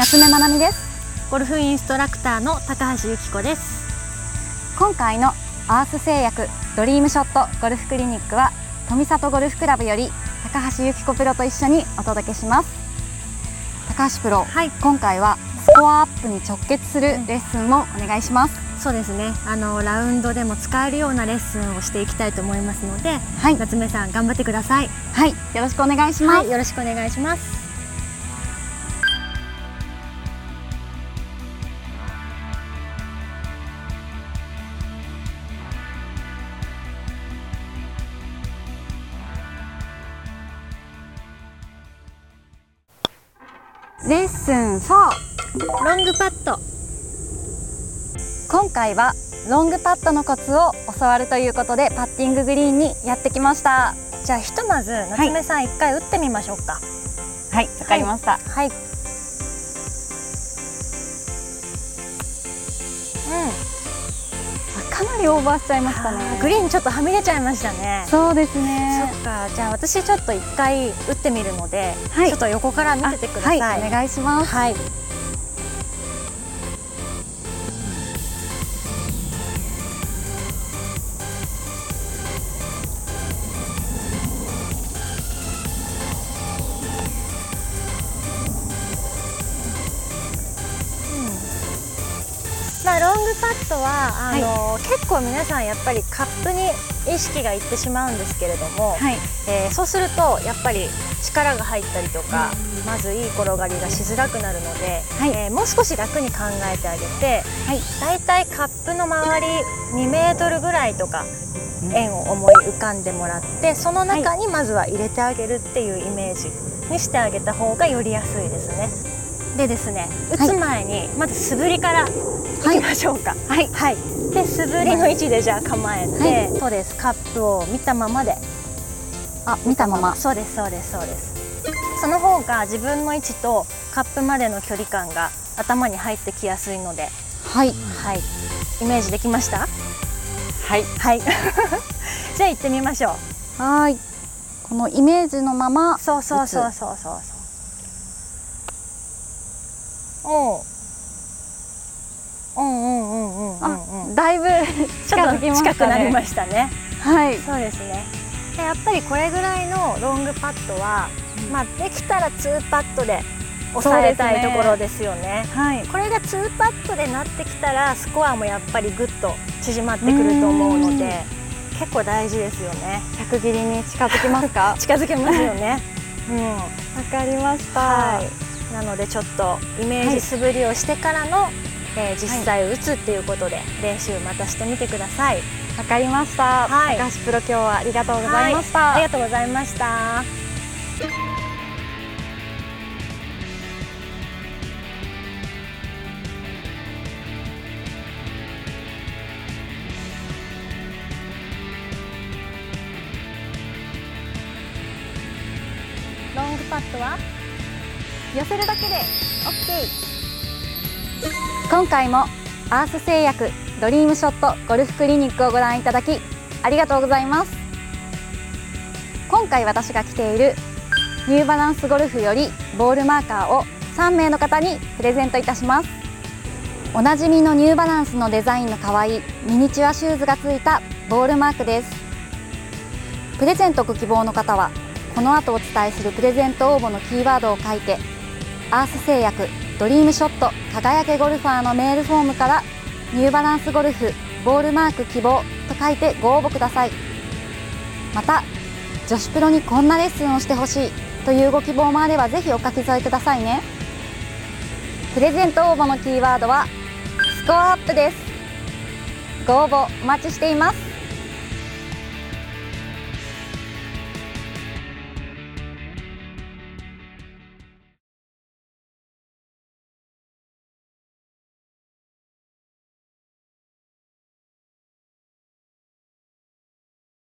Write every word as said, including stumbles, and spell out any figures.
夏目まなみです。ゴルフインストラクターの高橋由紀子です。今回のアース製薬ドリームショットゴルフクリニックは富里ゴルフクラブより高橋由紀子プロと一緒にお届けします。高橋プロ、はい、今回はスコアアップに直結するレッスンもお願いします。うん、そうですね、あのラウンドでも使えるようなレッスンをしていきたいと思いますので、はい、夏目さん頑張ってください。はい、よろしくお願いします。はい、よろしくお願いします。レッスンフォー、ロングパッド。今回はロングパッドのコツを教わるということでパッティンググリーンにやってきました。じゃあひとまず夏目さん一回打ってみましょうか。はい、わかりました。はい、はい、うん、かなりオーバーしちゃいましたね。グリーンちょっとはみ出ちゃいましたね。そうですね。そっか、じゃあ私ちょっと一回打ってみるので、はい、ちょっと横から見ててください。はい、お願いします。はい、ロングパッドはあの、はい、結構皆さんやっぱりカップに意識がいってしまうんですけれども、はい、えー、そうするとやっぱり力が入ったりとか、うん、まずいい転がりがしづらくなるので、はい、えー、もう少し楽に考えてあげて、だいたいカップの周りにメートルぐらいとか円を思い浮かんでもらって、その中にまずは入れてあげるっていうイメージにしてあげた方がよりやすいですね。でですね、打つ前にまず素振りからいきましょうか。はい、はい、で素振りの位置でじゃあ構えて、はい、そうです、カップを見たままで、あ、見たまま、そうですそうですそうです。その方が自分の位置とカップまでの距離感が頭に入ってきやすいので、はい、はい、イメージできました。はい、はい、じゃあ行ってみましょう。はい、このイメージのまま打つ。そうそうそうそうそうそう、おう、だいぶ近づきましたね。ちょっと近くなりましたね。はい、そうですね。でやっぱりこれぐらいのロングパッドは、うん、まあできたらツーパットで抑えたいところですよね。はい、これがツーパットでなってきたらスコアもやっぱりぐっと縮まってくると思うので、結構大事ですよね。百切りに近づきますか？近づけますよね。うん、わかりました。はい、なのでちょっとイメージ素振りをしてからの、はい、えー、実際打つっていうことで練習またしてみてください。わかりました。はい、高橋プロ今日はありがとうございました。はい、ありがとうございました。ロングパットは寄せるだけで オーケー。今回もアース製薬ドリームショットゴルフクリニックをご覧いただきありがとうございます。今回私が着ているニューバランスゴルフよりボールマーカーをさんめいの方にプレゼントいたします。おなじみのニューバランスのデザインのかわいいミニチュアシューズがついたボールマークです。プレゼントご希望の方はこの後お伝えするプレゼント応募のキーワードを書いてアース製薬ドリームショット輝けゴルファーのメールフォームからニューバランスゴルフボールマーク希望と書いてご応募ください。また女子プロにこんなレッスンをしてほしいというご希望もあればぜひお書き添えくださいね。プレゼント応募のキーワードはスコアアップです。ご応募お待ちしています。